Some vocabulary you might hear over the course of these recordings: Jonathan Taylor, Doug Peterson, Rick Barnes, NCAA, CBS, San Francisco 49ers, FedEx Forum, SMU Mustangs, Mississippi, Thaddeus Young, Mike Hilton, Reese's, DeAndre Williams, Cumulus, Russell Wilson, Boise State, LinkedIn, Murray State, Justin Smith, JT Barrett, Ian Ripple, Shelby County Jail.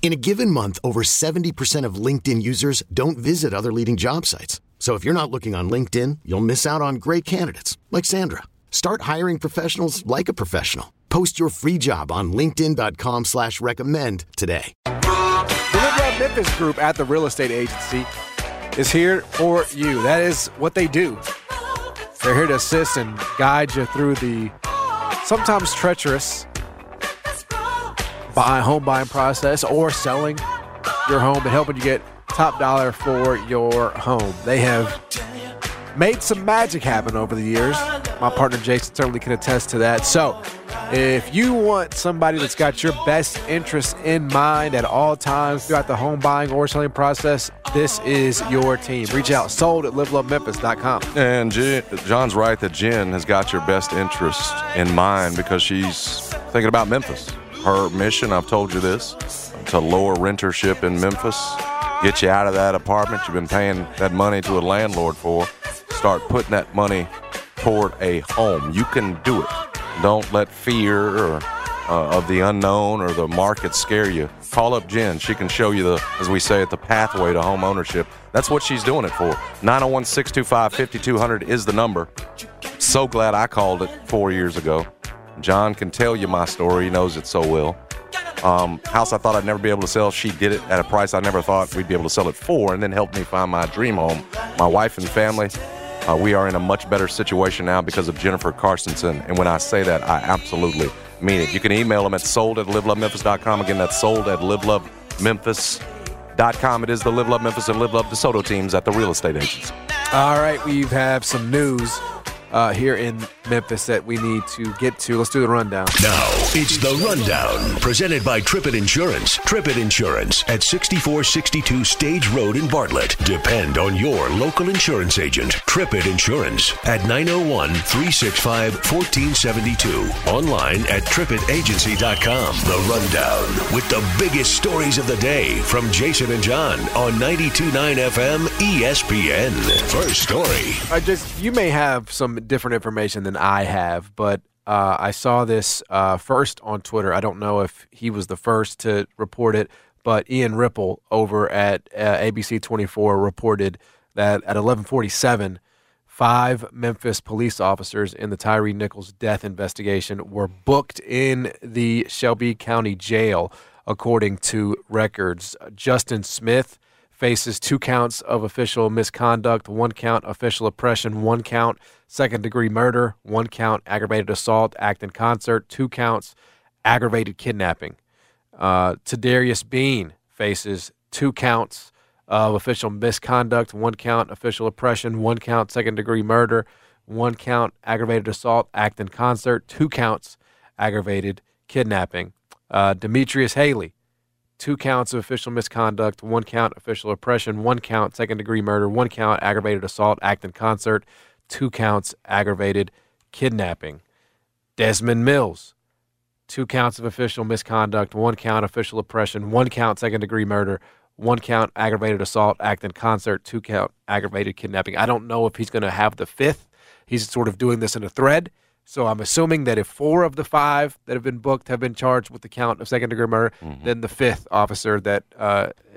In a given month, over 70% of LinkedIn users don't visit other leading job sites. So if you're not looking on LinkedIn, you'll miss out on great candidates like Sandra. Start hiring professionals like a professional. Post your free job on linkedin.com/recommend today. The Live Love Memphis group at the real estate agency is here for you. That is what they do. They're here to assist and guide you through the sometimes treacherous home buying process or selling your home and helping you get top dollar for your home. They have made some magic happen over the years. My partner Jason certainly can attest to that. So if you want somebody that's got your best interests in mind at all times throughout the home buying or selling process, this is your team. Reach out. Sold at LiveLoveMemphis.com. And John's right that Jen has got your best interests in mind because she's thinking about Memphis. Her mission, I've told you this, to lower rentership in Memphis, get you out of that apartment you've been paying that money to a landlord for, start putting that money toward a home. You can do it. Don't let fear or of the unknown or the market scare you. Call up Jen. She can show you the, as we say, the pathway to home ownership. That's what she's doing it for. 901-625-5200 is the number. So glad I called it 4 years ago. John can tell you my story. He knows it so well. House I thought I'd never be able to sell. She did it at a price I never thought we'd be able to sell it for, and then helped me find my dream home. My wife and family, we are in a much better situation now because of Jennifer Carstensen. And when I say that, I absolutely mean it. You can email them at sold@livelovememphis.com. Again, that's sold@livelovememphis.com. It is the Live Love Memphis and Live Love DeSoto teams at the real estate agency. All right, we have some news here in Memphis that we need to get to. Let's do the rundown. Now, it's the rundown presented by Trippet Insurance. Trippet Insurance at 6462 Stage Road in Bartlett. Depend on your local insurance agent. Trippet Insurance at 901-365-1472. Online at trippetagency.com. The rundown with the biggest stories of the day from Jason and John on 92.9 FM ESPN. First story. You may have some different information than I have, but I saw this first on Twitter. I don't know if he was the first to report it, but Ian Ripple over at ABC 24 reported that at 11:47, 5 Memphis police officers in the Tyree Nichols death investigation were booked in the Shelby County Jail, according to records. Justin Smith faces 2 counts of official misconduct, 1 count official oppression, 1 count second-degree murder, 1 count aggravated assault, act in concert, 2 counts aggravated kidnapping. Tadarius Bean faces 2 counts of official misconduct, 1 count official oppression, 1 count second-degree murder, 1 count aggravated assault, act in concert, 2 counts aggravated kidnapping. Demetrius Haley, 2 counts of official misconduct, 1 count official oppression, 1 count second-degree murder, 1 count aggravated assault, act in concert, 2 counts aggravated kidnapping. Desmond Mills, 2 counts of official misconduct, 1 count official oppression, 1 count second-degree murder, 1 count aggravated assault, act in concert, 2 count aggravated kidnapping. I don't know if he's going to have the 5th. He's sort of doing this in a thread. So I'm assuming that if 4 of the 5 that have been booked have been charged with the count of second-degree murder, then the 5th officer that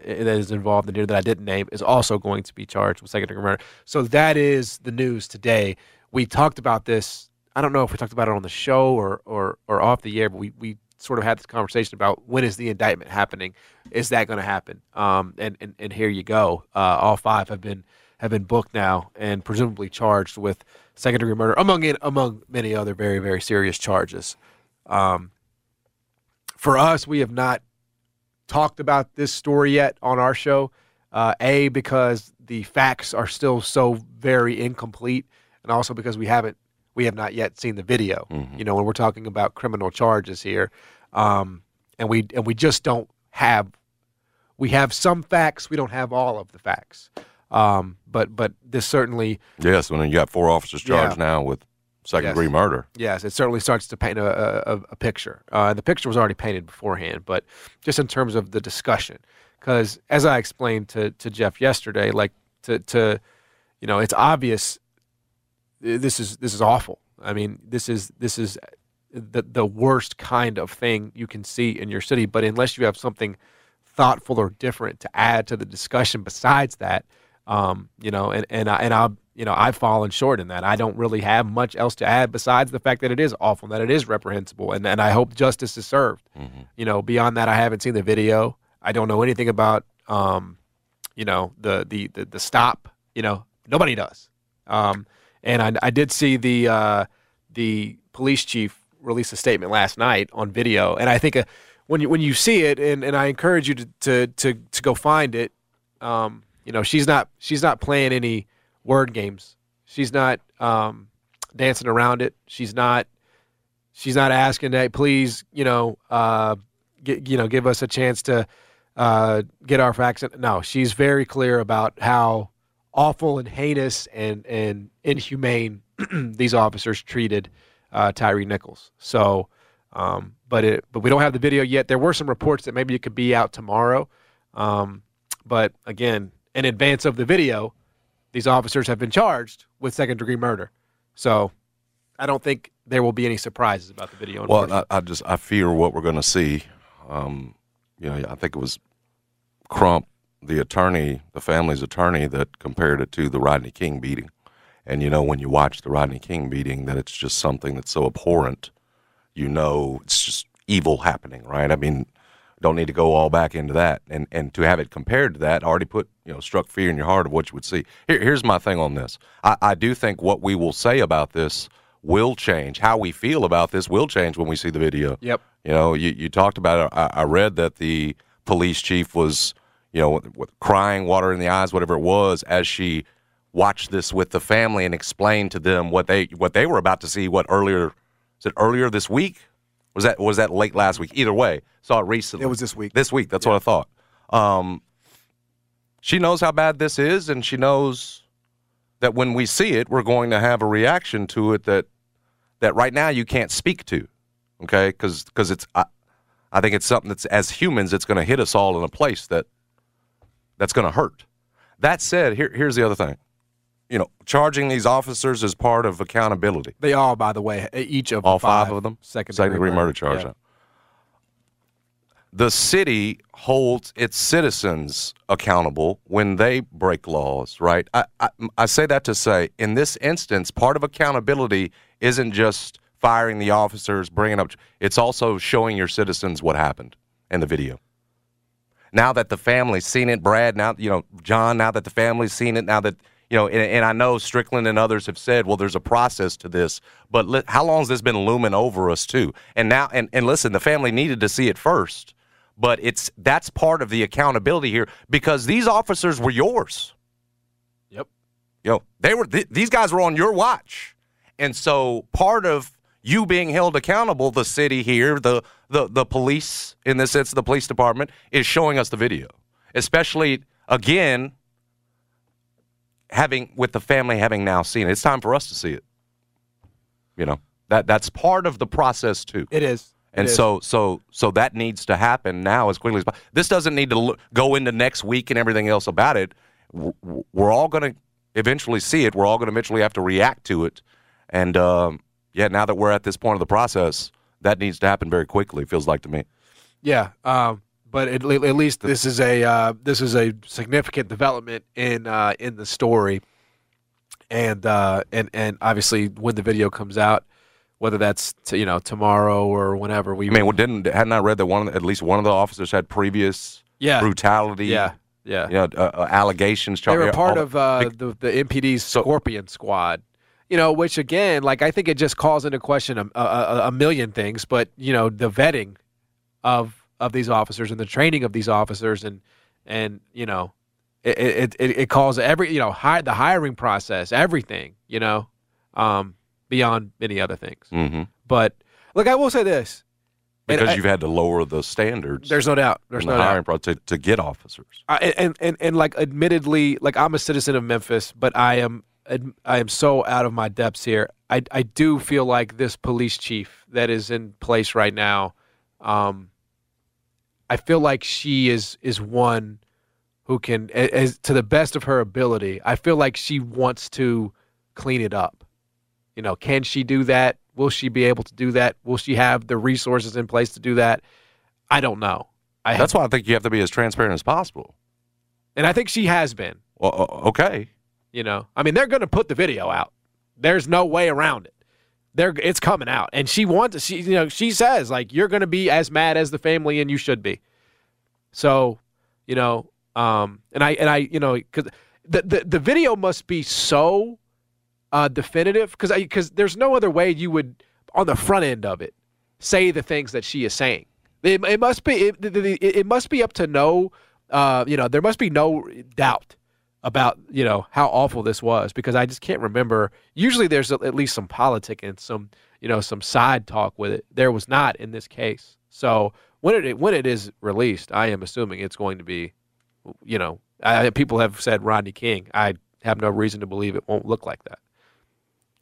is involved in here that I didn't name is also going to be charged with second-degree murder. So that is the news today. We talked about this. I don't know if we talked about it on the show or off the air, but we sort of had this conversation about when is the indictment happening? Is that going to happen? And here you go. All 5 have been booked now and presumably charged with second-degree murder, among many other very, very serious charges. For us, we have not talked about this story yet on our show, because the facts are still so very incomplete, and also because we have not yet seen the video. Mm-hmm. You know, when we're talking about criminal charges here, and we just don't have. We have some facts. We don't have all of the facts. But this certainly. Yes, when you got four officers charged now with second-degree murder. Yes, it certainly starts to paint a picture. The picture was already painted beforehand, but just in terms of the discussion. Because as I explained to Jeff yesterday, like to it's obvious this is awful. I mean, this is the worst kind of thing you can see in your city. But unless you have something thoughtful or different to add to the discussion besides that, I've fallen short in that. I don't really have much else to add besides the fact that it is awful, that it is reprehensible, and I hope justice is served. Mm-hmm. You know, beyond that, I haven't seen the video. I don't know anything about, the stop. You know, nobody does. And I did see the police chief release a statement last night on video, and I think when you see it, and I encourage you to go find it. She's not playing any word games. She's not dancing around it. She's not asking that, please, give us a chance to get our facts. No, she's very clear about how awful and heinous and inhumane these officers treated Tyree Nichols. So, but we don't have the video yet. There were some reports that maybe it could be out tomorrow. But again, in advance of the video, these officers have been charged with second-degree murder. So I don't think there will be any surprises about the video. Well, I fear what we're going to see. I think it was Crump, the family's attorney, that compared it to the Rodney King beating. And, when you watch the Rodney King beating, that it's just something that's so abhorrent, it's just evil happening, right? I mean, don't need to go all back into that. And to have it compared to that already struck fear in your heart of what you would see. Here's my thing on this. I do think what we will say about this will change. How we feel about this will change when we see the video. Yep. You talked about it. I read that the police chief was, crying, water in the eyes, whatever it was, as she watched this with the family and explained to them what they were about to see. Earlier this week? Was that late last week? Either way, saw it recently. It was this week. This week, that's what I thought. She knows how bad this is, and she knows that when we see it, we're going to have a reaction to it that right now you can't speak to, okay? Because it's, I think it's something that's, as humans, it's going to hit us all in a place that's going to hurt. That said, here's the other thing. Charging these officers is part of accountability. They are, by the way, each of all five of them, second-degree murder charge. Yeah. The city holds its citizens accountable when they break laws, right? I say that to say, in this instance, part of accountability isn't just firing the officers, bringing up. It's also showing your citizens what happened in the video. Now that the family's seen it, Brad, now, John, now that the family's seen it, now that. And I know Strickland and others have said, well, there's a process to this, but how long has this been looming over us too? And now, and listen, the family needed to see it first, but that's part of the accountability here because these officers were yours. Yep. They were, these guys were on your watch. And so part of you being held accountable, the city here, the police, in this sense, the police department is showing us the video, especially again, with the family having now seen it, it's time for us to see it. That's part of the process too. It is, so that needs to happen now as quickly as possible. This doesn't need to go into next week and everything else about it. We're all going to eventually see it. We're all going to eventually have to react to it. And now that we're at this point of the process, that needs to happen very quickly. It feels like to me. Yeah. But at least this is a significant development in the story, and obviously when the video comes out, whether that's tomorrow or whenever we. I mean, hadn't I read that at least one of the officers had previous brutality? Yeah. Allegations. They were part of the MPD's Scorpion Squad. Which again, I think it just calls into question a million things, but the vetting of these officers and the training of these officers, and you know, it calls every, you know, the hiring process, everything, you know, beyond many other things. Mm-hmm. But look, I will say this. Because you've had to lower the standards. There's no doubt. There's no hiring process to get officers. And like, admittedly, like, I'm a citizen of Memphis, but I am so out of my depths here. I do feel like this police chief that is in place right now, I feel like she is one who can, as to the best of her ability, I feel like she wants to clean it up. You know, can she do that? Will she be able to do that? Will she have the resources in place to do that? I don't know. That's why I think you have to be as transparent as possible. And I think she has been. Well, okay. You know, I mean, they're going to put the video out. There's no way around it. It's coming out. And she wants to, you know, she says, like, you're going to be as mad as the family, and you should be. So, you know, and I, you know, because the video must be so definitive, because there's no other way you would, on the front end of it, say the things that she is saying. It must be up to no, you know, there must be no doubt about, you know, how awful this was, because I just can't remember. Usually there's at least some politic and some, you know, some side talk with it. There was not in this case. So when it is released, I am assuming it's going to be, you know, people have said Rodney King. I have no reason to believe it won't look like that.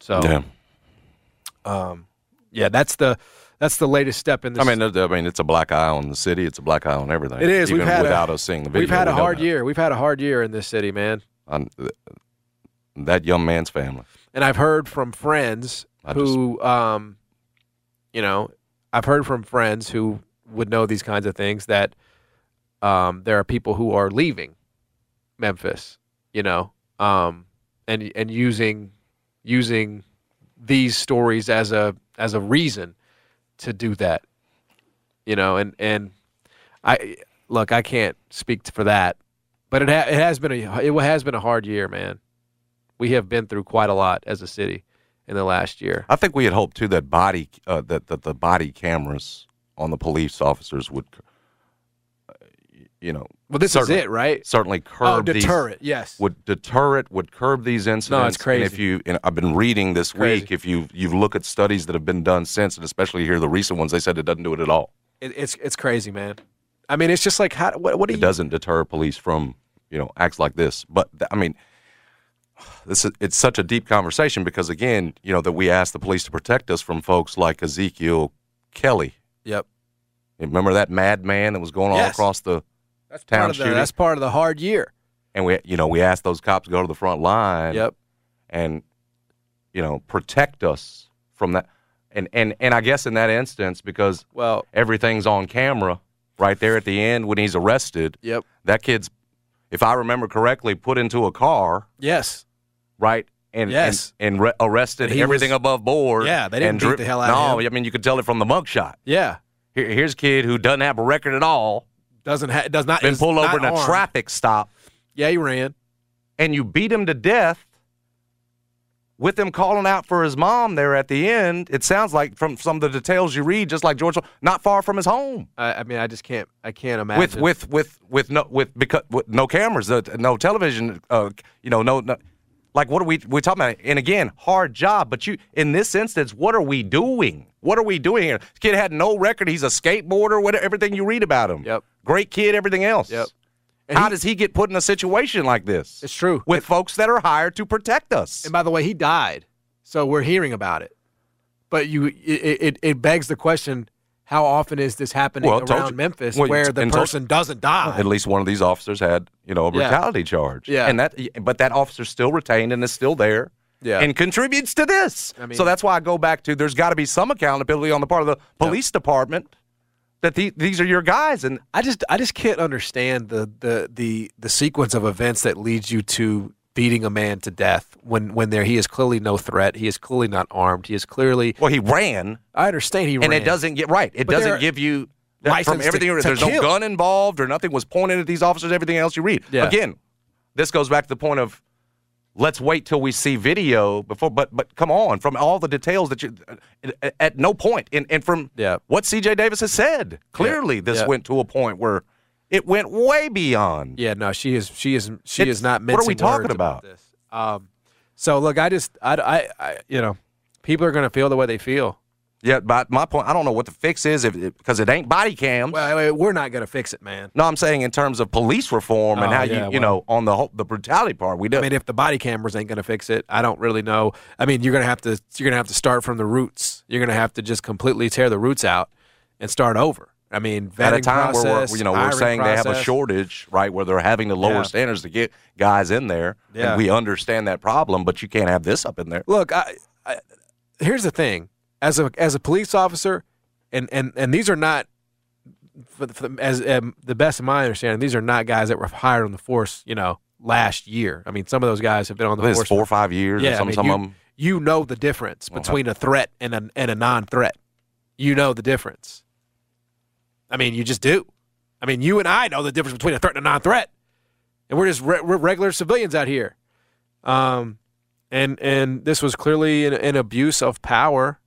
So, yeah, that's the latest step in this. I mean, it's a black eye on the city. It's a black eye on everything. It is. Even without us seeing the video. We've had a hard year. We've had a hard year in this city, man. That young man's family. And I've heard from friends who would know these kinds of things, that there are people who are leaving Memphis, you know, and using these stories as a reason to do that, you know, and I can't speak for that, but it has been a hard year, man. We have been through quite a lot as a city in the last year. I think we had hoped too that the body cameras on the police officers would, you know, well, this is it, right? Certainly curb would curb these incidents. No, it's crazy. And I've been reading this week, if you look at studies that have been done since, and especially here the recent ones, they said it doesn't do it at all. It's crazy, man. I mean, it's just like, how? What do you? It doesn't deter police from, you know, acts like this. But I mean, this is, it's such a deep conversation, because again, you know, that we ask the police to protect us from folks like Ezekiel Kelly. Yep. Remember that madman that was going all across the. That's part of the shooting. That's part of the hard year. And we asked those cops to go to the front line. Yep. And, you know, protect us from that. And I guess in that instance, because everything's on camera right there at the end when he's arrested. Yep. That kid's, if I remember correctly, put into a car. Yes. Right. And arrested. And everything was above board. Yeah. They didn't beat the hell out of him. No, I mean, you could tell it from the mugshot. Yeah. Here's a kid who doesn't have a record at all. Does not been pulled over in a traffic stop. Yeah, he ran, and you beat him to death with him calling out for his mom there at the end. It sounds like, from some of the details you read, just like George, not far from his home. I mean, I just can't. I can't imagine with no cameras, no television. You know, no. Like, what are we talking about? And again, hard job. But in this instance, what are we doing? What are we doing here? This kid had no record. He's a skateboarder, whatever, everything you read about him. Yep. Great kid, everything else. Yep. And how does he get put in a situation like this? It's true. With folks that are hired to protect us. And by the way, he died, so we're hearing about it. But it begs the question, how often is this happening around Memphis where the person doesn't die? At least one of these officers had, you know, a brutality charge. Yeah. But that officer's still retained and is still there and contributes to this. I mean, so that's why I go back to, there's got to be some accountability on the part of the police department that these are your guys. And I just can't understand the sequence of events that leads you to beating a man to death when he is clearly no threat. He is clearly not armed. He is clearly... Well, he ran. I understand he ran. And it doesn't get... Right. It doesn't give you... From everything, there's no gun involved or nothing was pointed at these officers, everything else you read. Yeah. Again, this goes back to the point of let's wait till we see video before. But come on, from all the details that you at no point, and from what C.J. Davis has said, clearly this went to a point where it went way beyond. Yeah, no, she is not mincing words. What are we talking about? This. So look, I you know, people are going to feel the way they feel. Yeah, but my point, I don't know what the fix is because it ain't body cams. Well, we're not going to fix it, man. No, I'm saying in terms of police reform and how you know, on the brutality part, we do. I mean, if the body cameras ain't going to fix it, I don't really know. I mean, you're going to have to start from the roots. You're going to have to just completely tear the roots out and start over. I mean, at a time where we're saying they have a shortage, right, where they're having to lower standards to get guys in there, and we understand that problem, but you can't have this up in there. Look, I here's the thing. As a police officer, and these are not, as the best of my understanding, these are not guys that were hired on the force, last year. I mean, some of those guys have been on the force 4 or 5 years. Yeah, some of them. You know the difference between a threat and a non-threat. You know the difference. I mean, you just do. I mean, you and I know the difference between a threat and a non-threat, and we're just we're regular civilians out here. And this was clearly an abuse of power.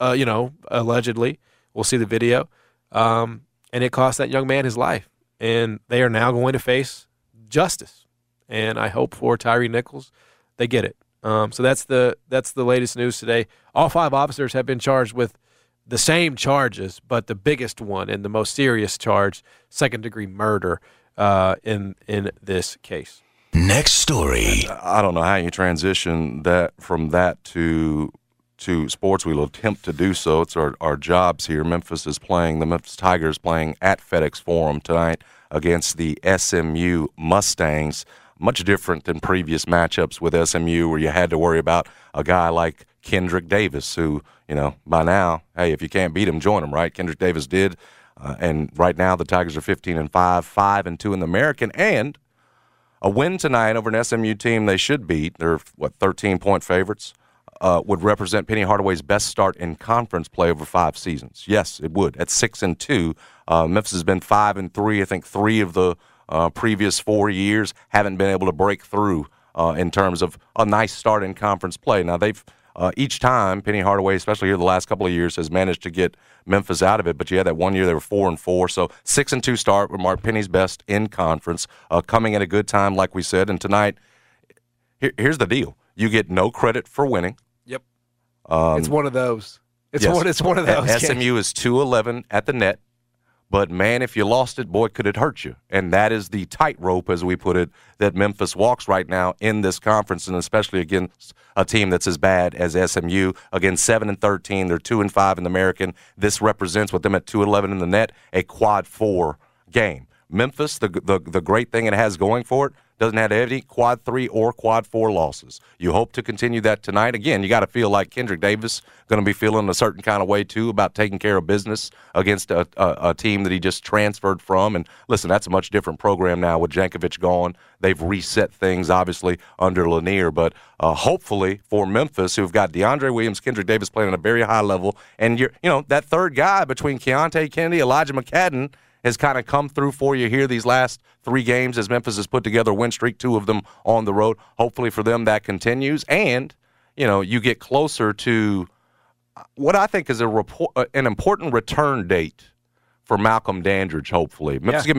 Allegedly, we'll see the video, and it cost that young man his life. And they are now going to face justice. And I hope for Tyree Nichols, they get it. So that's the latest news today. All 5 officers have been charged with the same charges, but the biggest one and the most serious charge, second-degree murder, in this case. Next story. I don't know how you transition from that to sports. We'll attempt to do so. It's our jobs here. The Memphis Tigers playing at FedEx Forum tonight against the SMU Mustangs. Much different than previous matchups with SMU where you had to worry about a guy like Kendrick Davis who, by now, hey, if you can't beat him, join him, right? Kendrick Davis did. And right now the Tigers are 15-5, 5-2 in the American, and a win tonight over an SMU team they should beat. They're, 13-point favorites? Would represent Penny Hardaway's best start in conference play over 5 seasons. Yes, it would. At 6-2, Memphis has been 5-3. I think 3 of the previous 4 years haven't been able to break through in terms of a nice start in conference play. Now they've each time Penny Hardaway, especially here the last couple of years, has managed to get Memphis out of it. But you had that one year they were 4-4, so 6-2 start would mark Penny's best in conference, coming at a good time, like we said. And tonight, here's the deal: you get no credit for winning. It's one of those. It's one of those. SMU is 2-11 at the net, but, man, if you lost it, boy, could it hurt you. And that is the tightrope, as we put it, that Memphis walks right now in this conference, and especially against a team that's as bad as SMU. Again, 7-13. They're 2-5 in the American. This represents, with them at 2-11 in the net, a quad-4 game. Memphis, the great thing it has going for it, doesn't have any quad-3 or quad-4 losses. You hope to continue that tonight. Again, you got to feel like Kendrick Davis going to be feeling a certain kind of way, too, about taking care of business against a team that he just transferred from. And, listen, that's a much different program now with Jankovic gone. They've reset things, obviously, under Lanier. But hopefully for Memphis, who've got DeAndre Williams, Kendrick Davis playing at a very high level, and, that third guy between Keontae Kennedy, Elijah McCadden, has kind of come through for you here these last 3 games as Memphis has put together a win streak, 2 of them on the road. Hopefully for them that continues. And, you get closer to what I think is an important return date for Malcolm Dandridge, hopefully. Memphis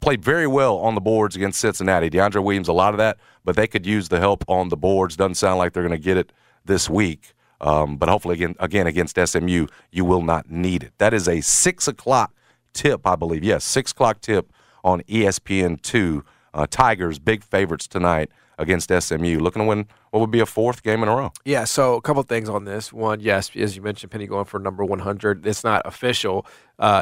played very well on the boards against Cincinnati. DeAndre Williams, a lot of that, but they could use the help on the boards. Doesn't sound like they're going to get it this week. But hopefully, again, against SMU, you will not need it. That is a 6 o'clock tip, I believe. Yes, 6 o'clock tip on ESPN2. Tigers, big favorites tonight against SMU. Looking to win what would be a 4th game in a row. Yeah, so a couple things on this. One, yes, as you mentioned, Penny going for number 100. It's not official.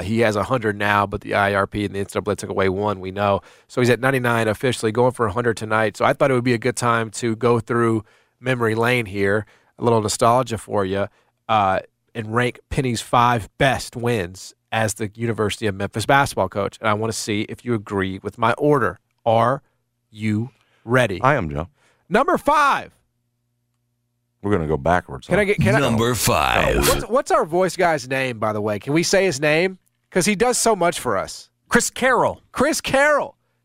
He has 100 now, but the IRP and the NCAA took away 1, we know. So he's at 99 officially, going for 100 tonight. So I thought it would be a good time to go through memory lane here, a little nostalgia for you, and rank Penny's 5 best wins as the University of Memphis basketball coach. And I want to see if you agree with my order. Are you ready? I am, Joe. Number 5. We're going to go backwards. Can I get number 5? What's our voice guy's name, by the way? Can we say his name? Because he does so much for us. Chris Carroll.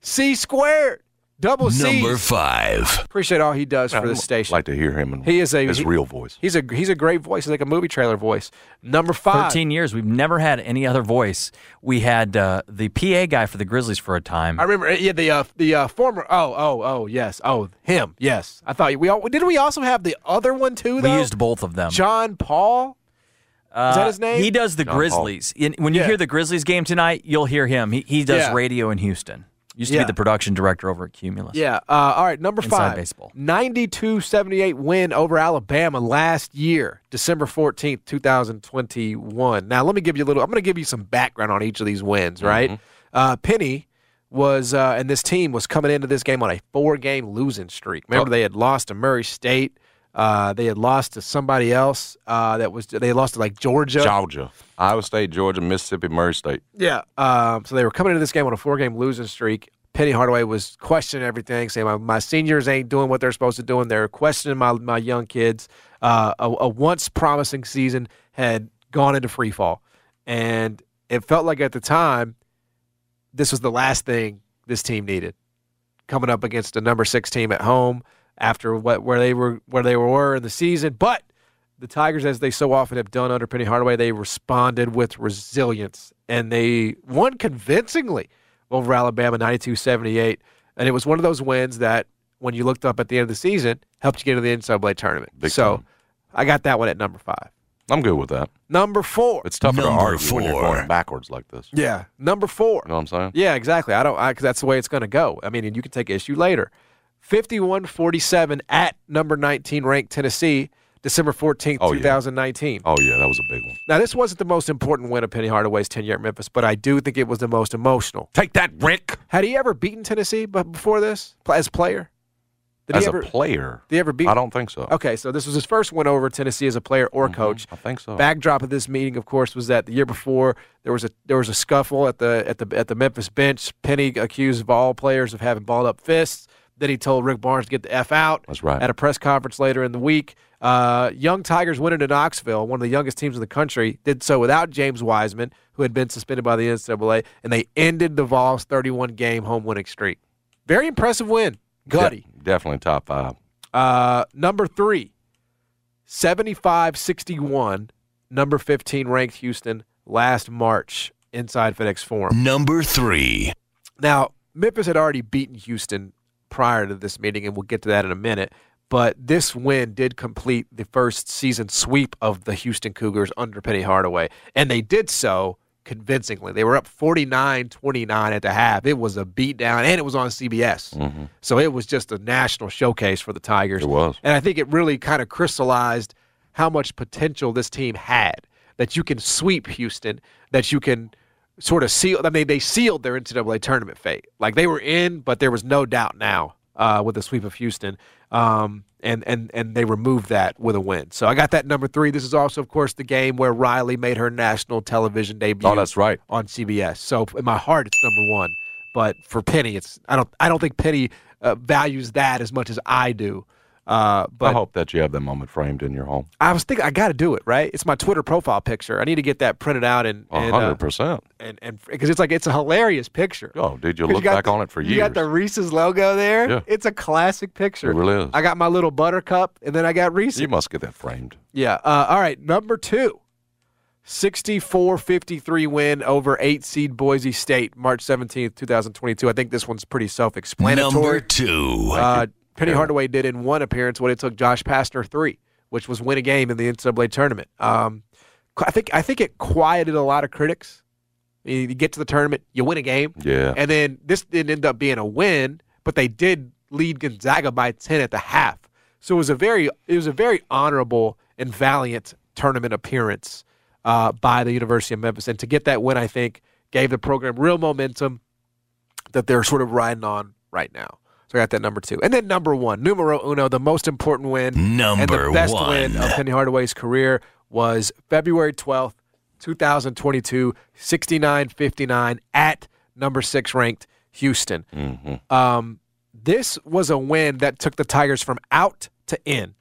C-squared. Double C. Number five. Appreciate all he does for this station. I'd like to hear him in his real voice. He's a great voice. He's like a movie trailer voice. Number five. 13 years. We've never had any other voice. We had the PA guy for the Grizzlies for a time. I remember. Yeah, the former. Yes. Oh, him. Yes. I thought didn't we also have the other one too, though? We used both of them. John Paul. Is that his name? He does the Grizzlies. When you hear the Grizzlies game tonight, you'll hear him. He does radio in Houston. Used to be the production director over at Cumulus. Yeah. All right, number five. Inside baseball. 92-78 win over Alabama last year, December 14th, 2021. Now, let me give you I'm going to give you some background on each of these wins, right? Mm-hmm. Penny was and this team was coming into this game on a four-game losing streak. Remember, they had lost to Murray State. They had lost to somebody else. They lost to like Georgia, Iowa State, Georgia, Mississippi, Murray State. Yeah. So they were coming into this game on a four-game losing streak. Penny Hardaway was questioning everything, saying my seniors ain't doing what they're supposed to do, and they're questioning my young kids. A once promising season had gone into free fall, and it felt like at the time this was the last thing this team needed. Coming up against a number 6 team at home. After where they were in the season, but the Tigers, as they so often have done under Penny Hardaway, they responded with resilience, and they won convincingly over Alabama, 92-78, and it was one of those wins that, when you looked up at the end of the season, helped you get into the NCAA tournament. I got that one at number 5. I'm good with that. Number 4. It's tougher to argue when you're going backwards like this. Yeah, number 4. You know what I'm saying? Yeah, exactly. Because that's the way it's going to go. I mean, and you can take issue later. 51-47 at number 19 ranked Tennessee, December 14th, 2019. Oh, yeah, that was a big one. Now, this wasn't the most important win of Penny Hardaway's tenure at Memphis, but I do think it was the most emotional. Take that, Rick! Had he ever beaten Tennessee before this as a player? Did he ever beat him? I don't think so. Okay, so this was his first win over Tennessee as a player or coach. I think so. Backdrop of this meeting, of course, was that the year before there was a scuffle at the Memphis bench. Penny accused ball players of having balled up fists. Then he told Rick Barnes to get the F out. That's right. At a press conference later in the week. Young Tigers went into Knoxville, one of the youngest teams in the country, did so without James Wiseman, who had been suspended by the NCAA, and they ended the Vols' 31-game home winning streak. Very impressive win. Gutty. Definitely top 5. Number 3, 75-61, number 15 ranked Houston last March inside FedEx Forum. Number 3. Now, Memphis had already beaten Houston prior to this meeting, and we'll get to that in a minute. But this win did complete the first season sweep of the Houston Cougars under Penny Hardaway, and they did so convincingly. They were up 49-29 at the half. It was a beatdown, and it was on CBS. Mm-hmm. So it was just a national showcase for the Tigers. It was. And I think it really kind of crystallized how much potential this team had, that you can sweep Houston, that you can – sort of sealed. I mean, they sealed their NCAA tournament fate. Like, they were in, but there was no doubt now with the sweep of Houston, and they removed that with a win. So I got that number 3. This is also, of course, the game where Riley made her national television debut. Oh, that's right, on CBS. So in my heart, it's number 1. But for Penny, it's I don't think Penny values that as much as I do. But I hope that you have that moment framed in your home. I was thinking I got to do it, right? It's my Twitter profile picture. I need to get that printed out and 100%. And because it's a hilarious picture. Oh, dude, you'll look back on it for years. You got the Reese's logo there. Yeah. It's a classic picture. It really is. I got my little buttercup, and then I got Reese's. You must get that framed. Yeah. All right, number 2, 64-53 win over 8-seed Boise State, March 17th, 2022. I think this one's pretty self-explanatory. Number 2. Penny Hardaway did in one appearance what it took Josh Pastner 3, which was win a game in the NCAA tournament. I think it quieted a lot of critics. You get to the tournament, you win a game, and then this didn't end up being a win, but they did lead Gonzaga by 10 at the half. So it was a very honorable and valiant tournament appearance by the University of Memphis, and to get that win, I think, gave the program real momentum that they're sort of riding on right now. So I got that number 2. And then number 1, numero uno, the most important win. And the best win of Penny Hardaway's career was February 12th, 2022, 69-59 at number 6 ranked Houston. Mm-hmm. This was a win that took the Tigers from out to in,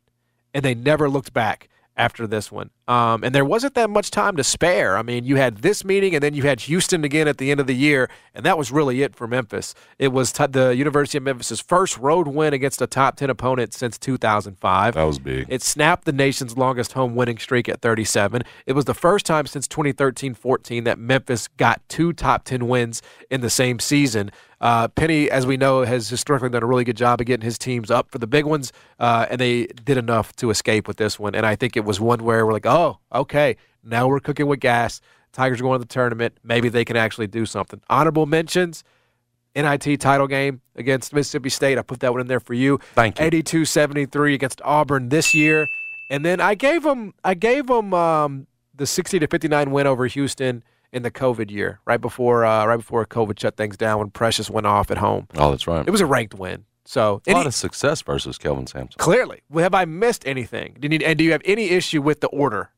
and they never looked back after this one. And there wasn't that much time to spare. I mean, you had this meeting, and then you had Houston again at the end of the year, and that was really it for Memphis. It was the University of Memphis's first road win against a top-10 opponent since 2005. That was big. It snapped the nation's longest home winning streak at 37. It was the first time since 2013-14 that Memphis got two top-10 wins in the same season. Penny, as we know, has historically done a really good job of getting his teams up for the big ones, and they did enough to escape with this one. And I think it was one where we're like, oh, okay, now we're cooking with gas. Tigers are going to the tournament. Maybe they can actually do something. Honorable mentions, NIT title game against Mississippi State. I put that one in there for you. Thank you. 82-73 against Auburn this year. And then I gave them the 60-59 win over Houston in the COVID year, right before COVID shut things down when Precious went off at home. Oh, that's right. It was a ranked win. So a lot of success versus Kelvin Sampson. Clearly. Well, have I missed anything? Do you have any issue with the order?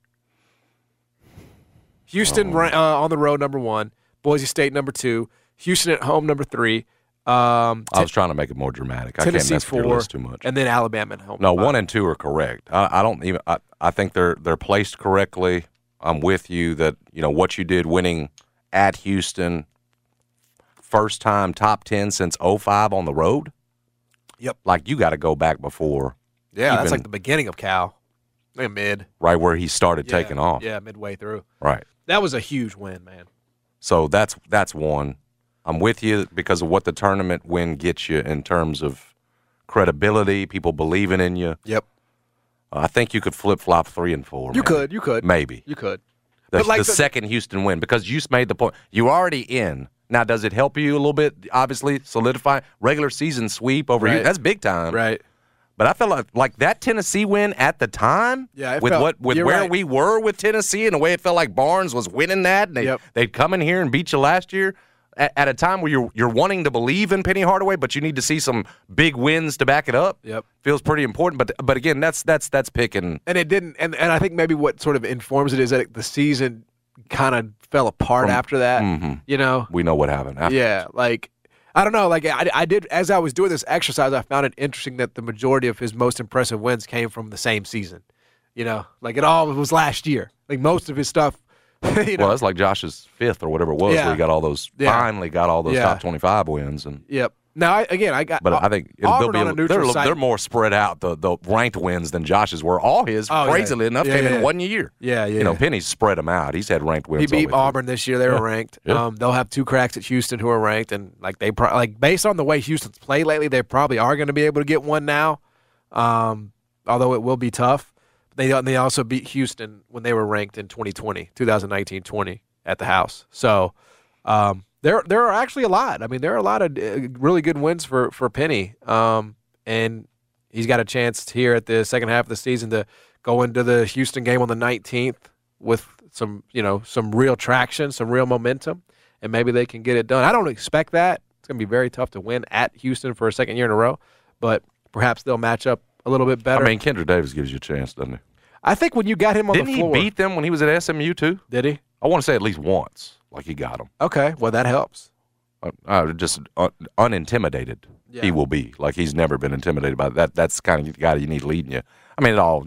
Houston on the road, number one. Boise State, number two. Houston at home, number three. I was trying to make it more dramatic. Tennessee, I can't mess with your list too much. And then Alabama at home. No, 1 and 2 are correct. I think they're placed correctly. I'm with you that, what you did winning at Houston, first time top 10 since 2005 on the road. Yep. Like, you got to go back before. Yeah, that's like the beginning of Cal. Like mid. Right where he started taking off. Yeah, midway through. Right. That was a huge win, man. So that's one. I'm with you because of what the tournament win gets you in terms of credibility, people believing in you. Yep. I think you could flip-flop 3 and 4. You could. Maybe. You could. The second Houston win, because you made the point. You're already in. Now, does it help you a little bit, obviously, solidify regular season sweep over Houston? That's big time. Right. But I felt like that Tennessee win at the time, we were with Tennessee and the way it felt like Barnes was winning that, and they'd come in here and beat you last year, at a time where you're wanting to believe in Penny Hardaway, but you need to see some big wins to back it up. Yep, feels pretty important. But again, that's picking. And it didn't. And I think maybe what sort of informs it is that the season kind of fell apart after that. Mm-hmm. We know what happened. Yeah, like I don't know. Like I did as I was doing this exercise, I found it interesting that the majority of his most impressive wins came from the same season. Like it all was last year. Like most of his stuff. Well, it's like Josh's fifth or whatever it was where he got all those. Yeah. Finally, got all those top 25 wins. And yep. Now, I think Auburn they're more spread out the ranked wins than Josh's were. All his crazily enough came in 1 year. Yeah, yeah. Penny spread them out. He's had ranked wins. He beat Auburn this year. They were ranked. Yeah. They'll have two cracks at Houston, who are ranked, and based on the way Houston's played lately, they probably are going to be able to get one now. Although it will be tough. They also beat Houston when they were ranked in 2019-20 at the house. So there are actually a lot. I mean, there are a lot of really good wins for Penny. And he's got a chance here at the second half of the season to go into the Houston game on the 19th with some real traction, some real momentum, and maybe they can get it done. I don't expect that. It's going to be very tough to win at Houston for a second year in a row, but perhaps they'll match up a little bit better. I mean, Kendrick Davis gives you a chance, doesn't he? I think when you got him on the floor. Didn't he beat them when he was at SMU, too? Did he? I want to say at least once, like he got him. Okay, well, that helps. Just unintimidated he will be. Like, he's never been intimidated by that. That's the kind of guy you need leading you. I mean, it all,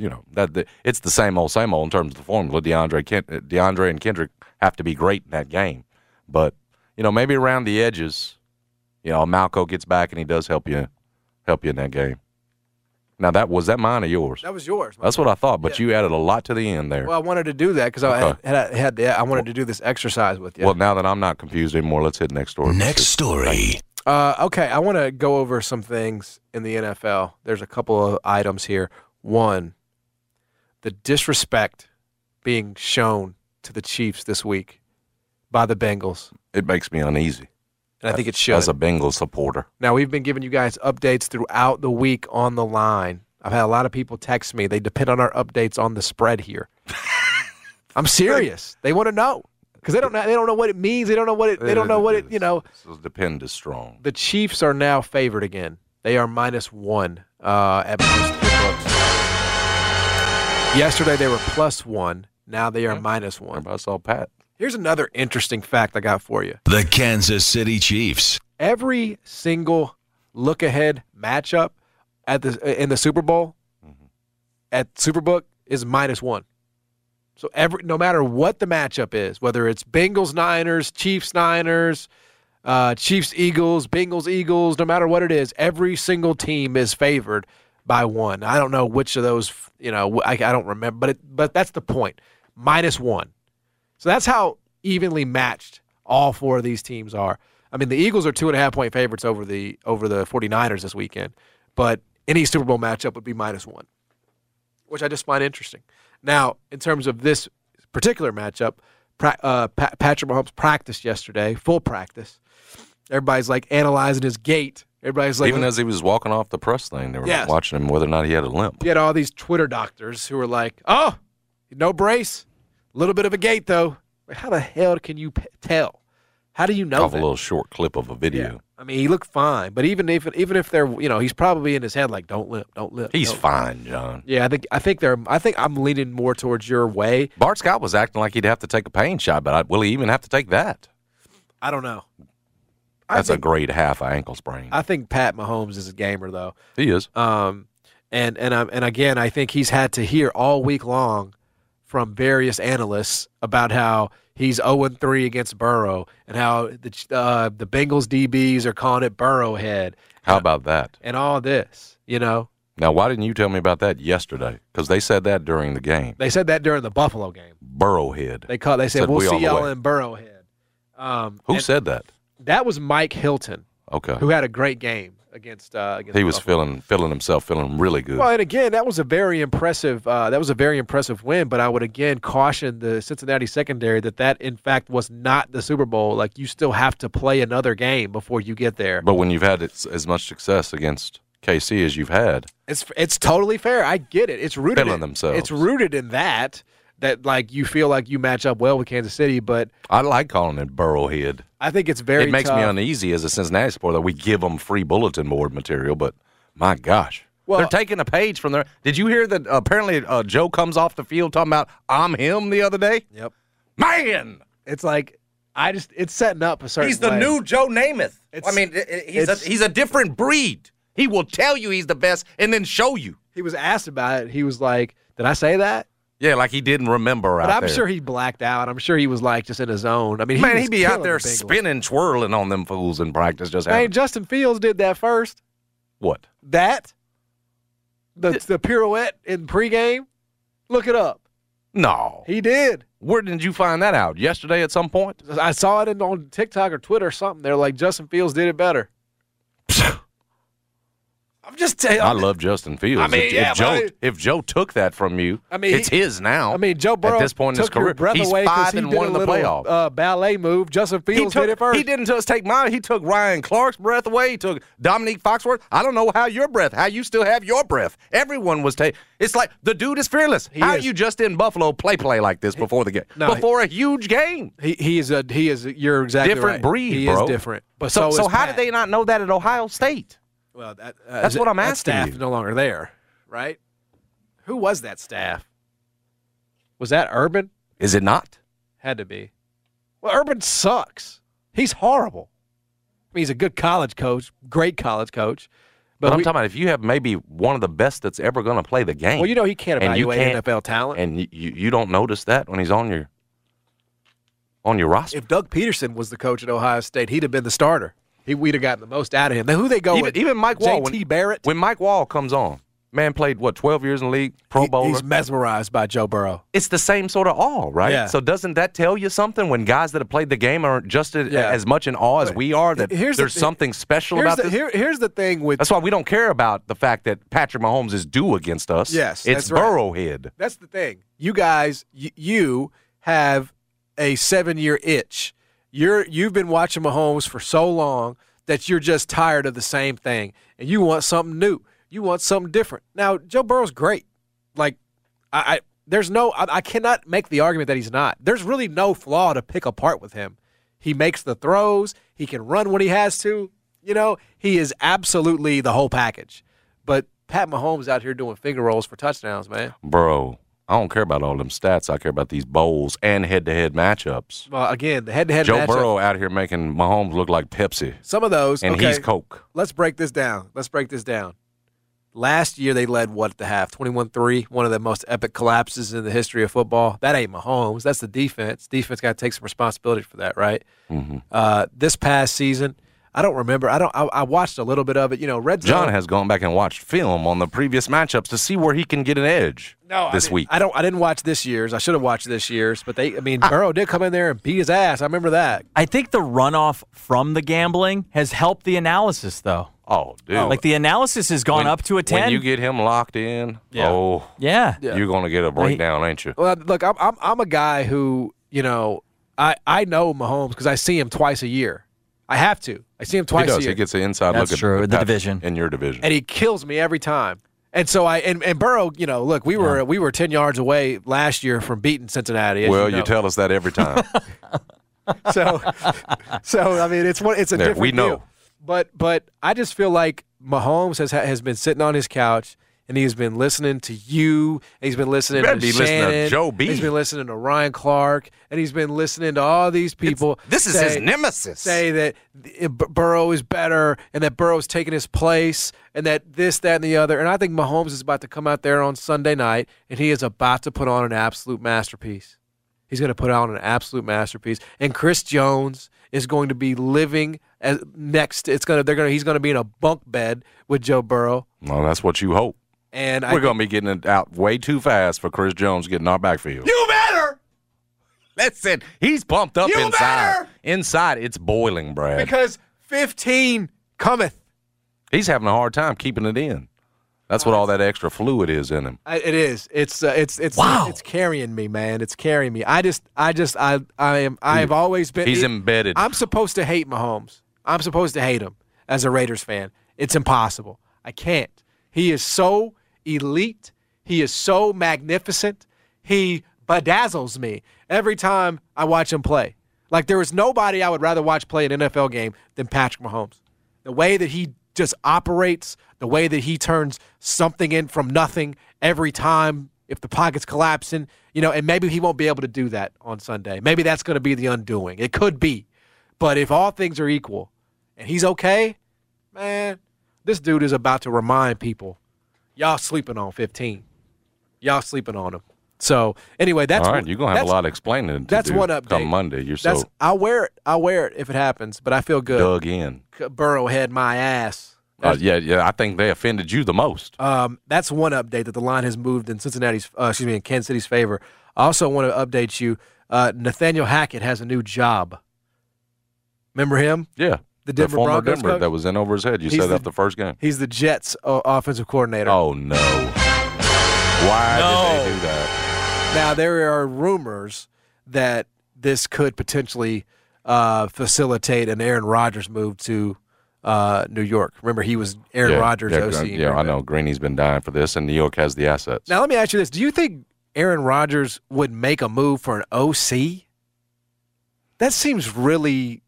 it's the same old in terms of the formula. DeAndre and Kendrick have to be great in that game. But, maybe around the edges, Malco gets back and he does help you in that game. Now, was that mine or yours? That was yours. That's what I thought, but you added a lot to the end there. Well, I wanted to do that because I wanted to do this exercise with you. Well, now that I'm not confused anymore, let's hit next story. Next story. Okay, I want to go over some things in the NFL. There's a couple of items here. One, the disrespect being shown to the Chiefs this week by the Bengals. It makes me uneasy. And I think it should. As a Bengals supporter. Now, we've been giving you guys updates throughout the week on the line. I've had a lot of people text me. They depend on our updates on the spread here. I'm serious. They want to know because they don't know what it means. They don't know what it. They don't know what it. So depend is strong. The Chiefs are now favored again. They are -1 at Mr. Brooks. Yesterday they were +1. Now they are -1. Everybody saw Pat. Here's another interesting fact I got for you. The Kansas City Chiefs. Every single look-ahead matchup in the Super Bowl at Superbook is -1. So no matter what the matchup is, whether it's Bengals-Niners, Chiefs-Niners, Chiefs-Eagles, Bengals-Eagles, no matter what it is, every single team is favored by one. I don't know which of those, I don't remember, but that's the point. -1. So that's how evenly matched all four of these teams are. I mean, the Eagles are 2.5-point favorites over the 49ers this weekend, but any Super Bowl matchup would be -1, which I just find interesting. Now, in terms of this particular matchup, Patrick Mahomes practiced yesterday, full practice. Everybody's like analyzing his gait. Everybody's like, even as he was walking off the press thing, they were watching him whether or not he had a limp. You had all these Twitter doctors who were like, "Oh, no brace, a little bit of a gait though." Like, how the hell can you tell? How do you know? Off a little short clip of a video. Yeah. I mean, he looked fine, but even if they're, he's probably in his head like, "Don't limp, don't limp." He's fine, John. Yeah, I think I'm leaning more towards your way. Bart Scott was acting like he'd have to take a pain shot, but will he even have to take that? I don't know. That's a grade half ankle sprain. I think Pat Mahomes is a gamer, though. He is. And again, I think he's had to hear all week long from various analysts about how he's 0-3 against Burrow and how the Bengals DBs are calling it Burrowhead. How about that? And all this, Now, why didn't you tell me about that yesterday? Because they said that during the game. They said that during the Buffalo game. Burrowhead. They said we'll see y'all in Burrowhead. Who said that? That was Mike Hilton, who had a great game against. He was feeling really good. Well, and again, that was a very impressive. That was a very impressive win. But I would again caution the Cincinnati secondary that in fact was not the Super Bowl. Like, you still have to play another game before you get there. But when you've had as much success against KC as you've had, it's totally fair. I get it. It's rooted in themselves. It's rooted in that. That, like, you feel like you match up well with Kansas City, but I like calling it Burrowhead. I think it's very tough. It makes me uneasy as a Cincinnati supporter that we give them free bulletin board material, but my gosh. Well, they're taking a page from there. Did you hear that apparently Joe comes off the field talking about I'm him the other day? Yep. Man! It's like, it's setting up a certain way. He's the new Joe Namath. He's a different breed. He will tell you he's the best and then show you. He was asked about it. He was like, did I say that? Yeah, like he didn't remember out there. But I'm sure he blacked out. I'm sure he was, like, just in his zone. I mean, he'd be out there spinning, twirling on them fools in practice. Justin Fields did that first. What? That? The pirouette in pregame? Look it up. No. He did. Where did you find that out? Yesterday at some point? I saw it on TikTok or Twitter or something. They're like, Justin Fields did it better. I'm just telling you. I love Justin Fields. I mean, if Joe took that from you, it's his now. I mean, Joe Burrow at this point in his career, he's 5-1 in the playoffs. Ballet move. Justin Fields did it first. He didn't just take mine. He took Ryan Clark's breath away. He took Dominique Foxworth. I don't know how you still have your breath. Everyone was taking. It's like the dude is fearless. How are you just in Buffalo play like this before the game? No, before a huge game. He is. You're exactly different right. Breed. He bro. Is different. But so how did they not know that at Ohio State? Well, that's what I'm asking. That staff no longer there, right? Who was that staff? Was that Urban? Is it not? Had to be. Well, Urban sucks. He's horrible. I mean, he's a good college coach, great college coach. But I'm talking about if you have maybe one of the best that's ever going to play the game. Well, he can't evaluate NFL talent. And you don't notice that when he's on your roster. If Doug Peterson was the coach at Ohio State, he'd have been the starter. We'd have gotten the most out of him. Now, who they go with? Even Mike Wall. JT Barrett. When Mike Wall comes on, man played, 12 years in the league, pro bowler. He's mesmerized by Joe Burrow. It's the same sort of awe, right? Yeah. So doesn't that tell you something when guys that have played the game are just as much in awe as we are, that there's something special about this? Here's the thing. That's why we don't care about the fact that Patrick Mahomes is due against us. Yes, it's that's right. Burrowhead. That's the thing. You guys, you have a 7-year itch. You've been watching Mahomes for so long that you're just tired of the same thing, and you want something new. You want something different. Now, Joe Burrow's great. Like, I cannot make the argument that he's not. There's really no flaw to pick apart with him. He makes the throws. He can run when he has to. He is absolutely the whole package. But Pat Mahomes out here doing finger rolls for touchdowns, man. Bro. I don't care about all them stats. I care about these bowls and head-to-head matchups. Well, again, the head-to-head matchup. Joe Burrow out here making Mahomes look like Pepsi. Some of those. And he's Coke. Let's break this down. Last year they led what at the half? 21-3, one of the most epic collapses in the history of football. That ain't Mahomes. That's the defense. Defense got to take some responsibility for that, right? Mm-hmm. This past season, I don't remember. I watched a little bit of it. You know, Red Zone. John has gone back and watched film on the previous matchups to see where he can get an edge. This week. I didn't watch this year's. I should have watched this year's. But Burrow did come in there and beat his ass. I remember that. I think the runoff from the gambling has helped the analysis, though. Oh, dude. Like, the analysis has gone up to a 10. When you get him locked in, you're going to get a breakdown, ain't you? Well, look, I'm a guy who, you know, I know Mahomes because I see him twice a year. I have to. I see him twice a year. He does. He gets an inside look at the division. In your division. And he kills me every time. And so and Burrow, you know, look, we were 10 yards away last year from beating Cincinnati. Well, you tell us that every time. So I mean, it's a different deal. We know. Deal. But I just feel like Mahomes has been sitting on his couch and he's been listening to you. And he's been listening to Shannon. Listening to Joe B. He's been listening to Ryan Clark, and he's been listening to all these people. This is his nemesis. Say that Burrow is better, and that Burrow's taking his place, and that this, that, and the other. And I think Mahomes is about to come out there on Sunday night, and he is about to put on an absolute masterpiece. He's going to put on an absolute masterpiece, and Chris Jones is going to be living. He's going to be in a bunk bed with Joe Burrow. Well, that's what you hope. And we're going to be getting it out way too fast for Chris Jones getting our backfield. You better. Listen, he's pumped up inside. Better. Inside, it's boiling, Brad. Because 15 cometh. He's having a hard time keeping it in. That's what all that extra fluid is in him. It is. It's wow. It's carrying me, man. It's carrying me. I have always been. He's embedded. I'm supposed to hate Mahomes. I'm supposed to hate him as a Raiders fan. It's impossible. I can't. He is so elite. He is so magnificent. He bedazzles me every time I watch him play. Like, there is nobody I would rather watch play an NFL game than Patrick Mahomes. The way that he just operates, the way that he turns something in from nothing every time if the pocket's collapsing, you know, and maybe he won't be able to do that on Sunday. Maybe that's going to be the undoing. It could be. But if all things are equal and he's okay, man, this dude is about to remind people, y'all sleeping on 15. Y'all sleeping on him. So, anyway, that's all right, you're going to have a lot of explaining to do one update. Come Monday. I'll wear it if it happens, but I feel good. Dug in. Burrowhead my ass. I think they offended you the most. That's one update that the line has moved in Kansas City's favor. I also want to update you. Nathaniel Hackett has a new job. Remember him? Yeah. The former Denver coach? That was in over his head. He's said that the first game. He's the Jets' offensive coordinator. Oh, no. Why did they do that? Now, there are rumors that this could potentially facilitate an Aaron Rodgers move to New York. Remember, he was Aaron Rodgers' OC. Yeah, I know. Greeny's been dying for this, and New York has the assets. Now, let me ask you this. Do you think Aaron Rodgers would make a move for an OC? That seems really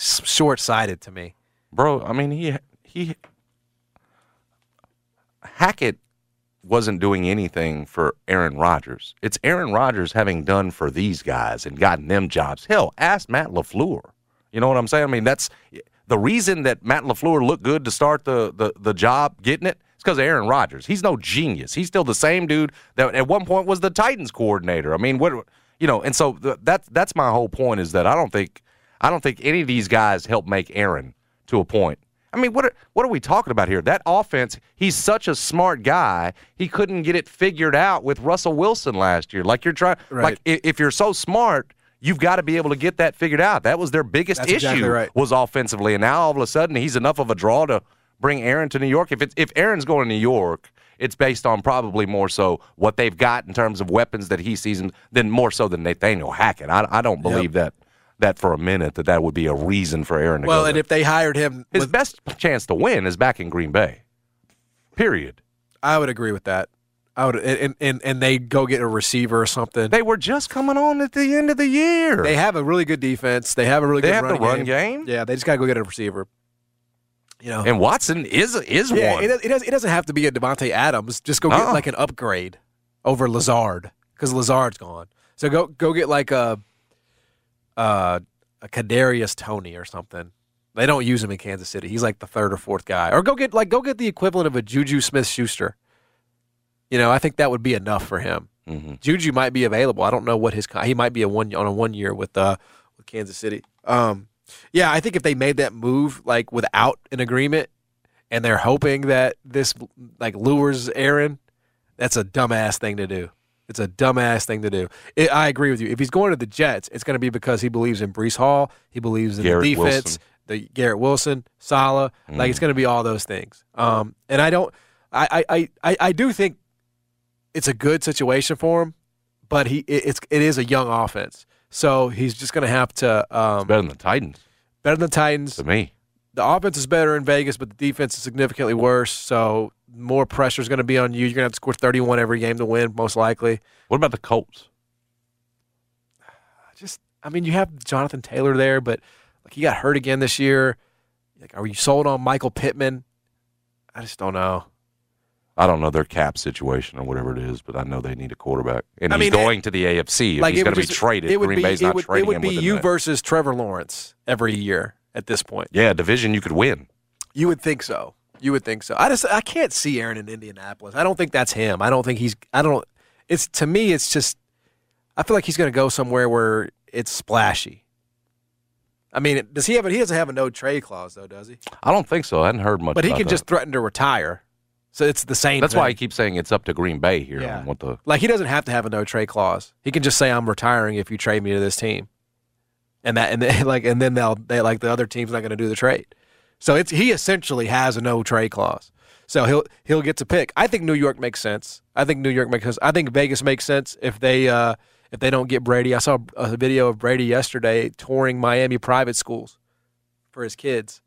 short-sighted to me. Bro, I mean, he Hackett wasn't doing anything for Aaron Rodgers. It's Aaron Rodgers having done for these guys and gotten them jobs. Hell, ask Matt LaFleur. You know what I'm saying? I mean, that's the reason that Matt LaFleur looked good to start the job getting it. It's because of Aaron Rodgers. He's no genius. He's still the same dude that at one point was the Titans coordinator. I mean, what, you know, and so that's my whole point is that I don't think any of these guys helped make Aaron to a point. I mean, what are we talking about here? That offense, he's such a smart guy, he couldn't get it figured out with Russell Wilson last year. Like, you're trying, right. Like if you're so smart, you've got to be able to get that figured out. That was their biggest issue was offensively, and now all of a sudden he's enough of a draw to bring Aaron to New York. If Aaron's going to New York, it's based on probably more so what they've got in terms of weapons that he sees than more so than Nathaniel Hackett. I don't believe that for a minute that would be a reason for Aaron to go. Well, and if they hired him. His best chance to win is back in Green Bay, period. I would agree with that. And they go get a receiver or something. They were just coming on at the end of the year. They have a really good defense. They have a really good running game. They have the run game. Yeah, they just got to go get a receiver. You know, and Watson is one. It doesn't have to be a Devontae Adams. Just go get like an upgrade over Lazard because Lazard's gone. So go get like a Kadarius Toney or something. They don't use him in Kansas City. He's like the third or fourth guy. Or go get the equivalent of a Juju Smith-Schuster. You know, I think that would be enough for him. Mm-hmm. Juju might be available. I don't know what he might be on a one year with Kansas City. Yeah, I think if they made that move like without an agreement, and they're hoping that this like lures Aaron, that's a dumbass thing to do. It's a dumbass thing to do. I agree with you. If he's going to the Jets, it's going to be because he believes in Breece Hall, he believes in Garrett the defense, Wilson. Garrett Wilson, Saleh. Mm. Like it's going to be all those things. And I don't. I do think it's a good situation for him, but it is a young offense, so he's just going to have to. It's better than the Titans. Better than the Titans to me. The offense is better in Vegas, but the defense is significantly worse, so more pressure is going to be on you. You're going to have to score 31 every game to win, most likely. What about the Colts? You have Jonathan Taylor there, but like he got hurt again this year. Like, are you sold on Michael Pittman? I just don't know. I don't know their cap situation or whatever it is, but I know they need a quarterback. And he's going to the AFC. If like he's going to be traded. Green Bay's not trading him. It would be you versus Trevor Lawrence every year. At this point. Yeah, division you could win. You would think so. I can't see Aaron in Indianapolis. I don't think that's him. I feel like he's going to go somewhere where it's splashy. I mean, he doesn't have a no trade clause though, does he? I don't think so. I hadn't heard much about that. But he can just threaten to retire. So it's the same thing. That's why I keep saying it's up to Green Bay here. Yeah. Like he doesn't have to have a no trade clause. He can just say I'm retiring if you trade me to this team. And then the other team's not going to do the trade, so he essentially has a no trade clause. So he'll get to pick. I think New York makes sense. I think Vegas makes sense if they don't get Brady. I saw a video of Brady yesterday touring Miami private schools for his kids.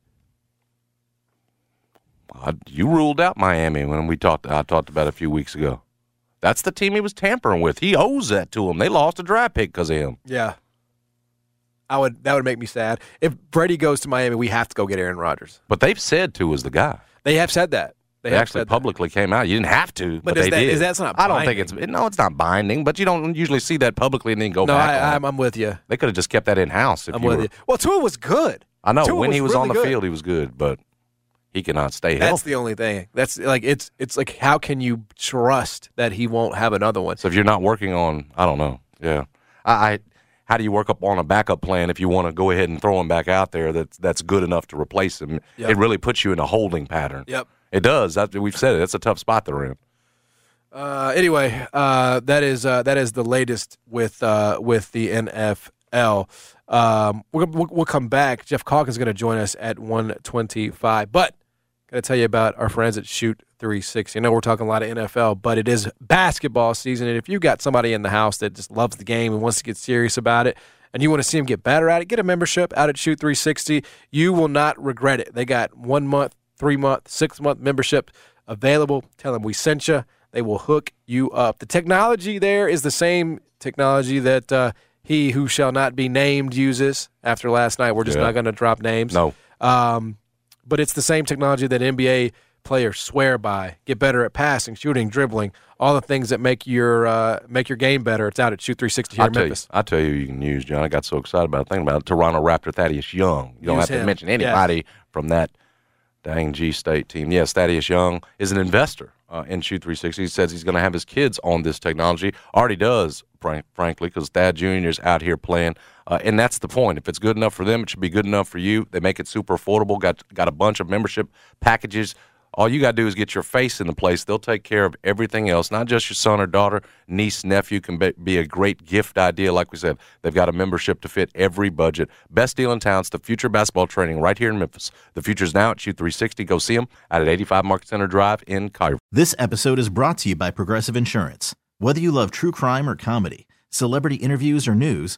You ruled out Miami when we talked. I talked about it a few weeks ago. That's the team he was tampering with. He owes that to him. They lost a draft pick because of him. Yeah. That would make me sad. If Brady goes to Miami, we have to go get Aaron Rodgers. But they've said Tua is the guy. They have said that. They actually publicly came out. You didn't have to, but they did. Is that not binding? I don't think it's not binding, but you don't usually see that publicly and then go back on it. No, I'm with you. They could have just kept that in-house. Well, Tua was good. I know. When he was on the field, he was good, but he cannot stay healthy. That's the only thing. That's like it's like how can you trust that he won't have another one? So if you're not working on, I don't know. Yeah. How do you work up on a backup plan if you want to go ahead and throw him back out there that's good enough to replace him? Yep. It really puts you in a holding pattern. Yep. It does. We've said it. That's a tough spot they're in. Anyway, that is the latest with the NFL. We'll come back. Jeff Calkins is going to join us at 1:25. But got to tell you about our friends at Shoot 360. I know we're talking a lot of NFL, but it is basketball season, and if you've got somebody in the house that just loves the game and wants to get serious about it, and you want to see them get better at it, get a membership out at Shoot 360. You will not regret it. They got 1 month, 3 month, 6 month membership available. Tell them we sent you. They will hook you up. The technology there is the same technology that he who shall not be named uses. After last night, we're just not going to drop names. No. But it's the same technology that NBA players swear by. Get better at passing, shooting, dribbling, all the things that make your game better. It's out at Shoot 360 here in Memphis. I tell you can use, John. I got so excited about thinking about it. Toronto Raptor Thaddeus Young. You don't have to mention anybody from that dang G-State team. Yes, Thaddeus Young is an investor in Shoot 360. He says he's going to have his kids on this technology. Already does, frankly, because Thad Jr. is out here playing. And that's the point. If it's good enough for them, it should be good enough for you. They make it super affordable. Got a bunch of membership packages. All you got to do is get your face in the place. They'll take care of everything else, not just your son or daughter. Niece, nephew can be a great gift idea. Like we said, they've got a membership to fit every budget. Best deal in town. It's the Future Basketball Training right here in Memphis. The Future's now at Shoot 360. Go see them out at 85 Market Center Drive in Cairo. This episode is brought to you by Progressive Insurance. Whether you love true crime or comedy, celebrity interviews or news,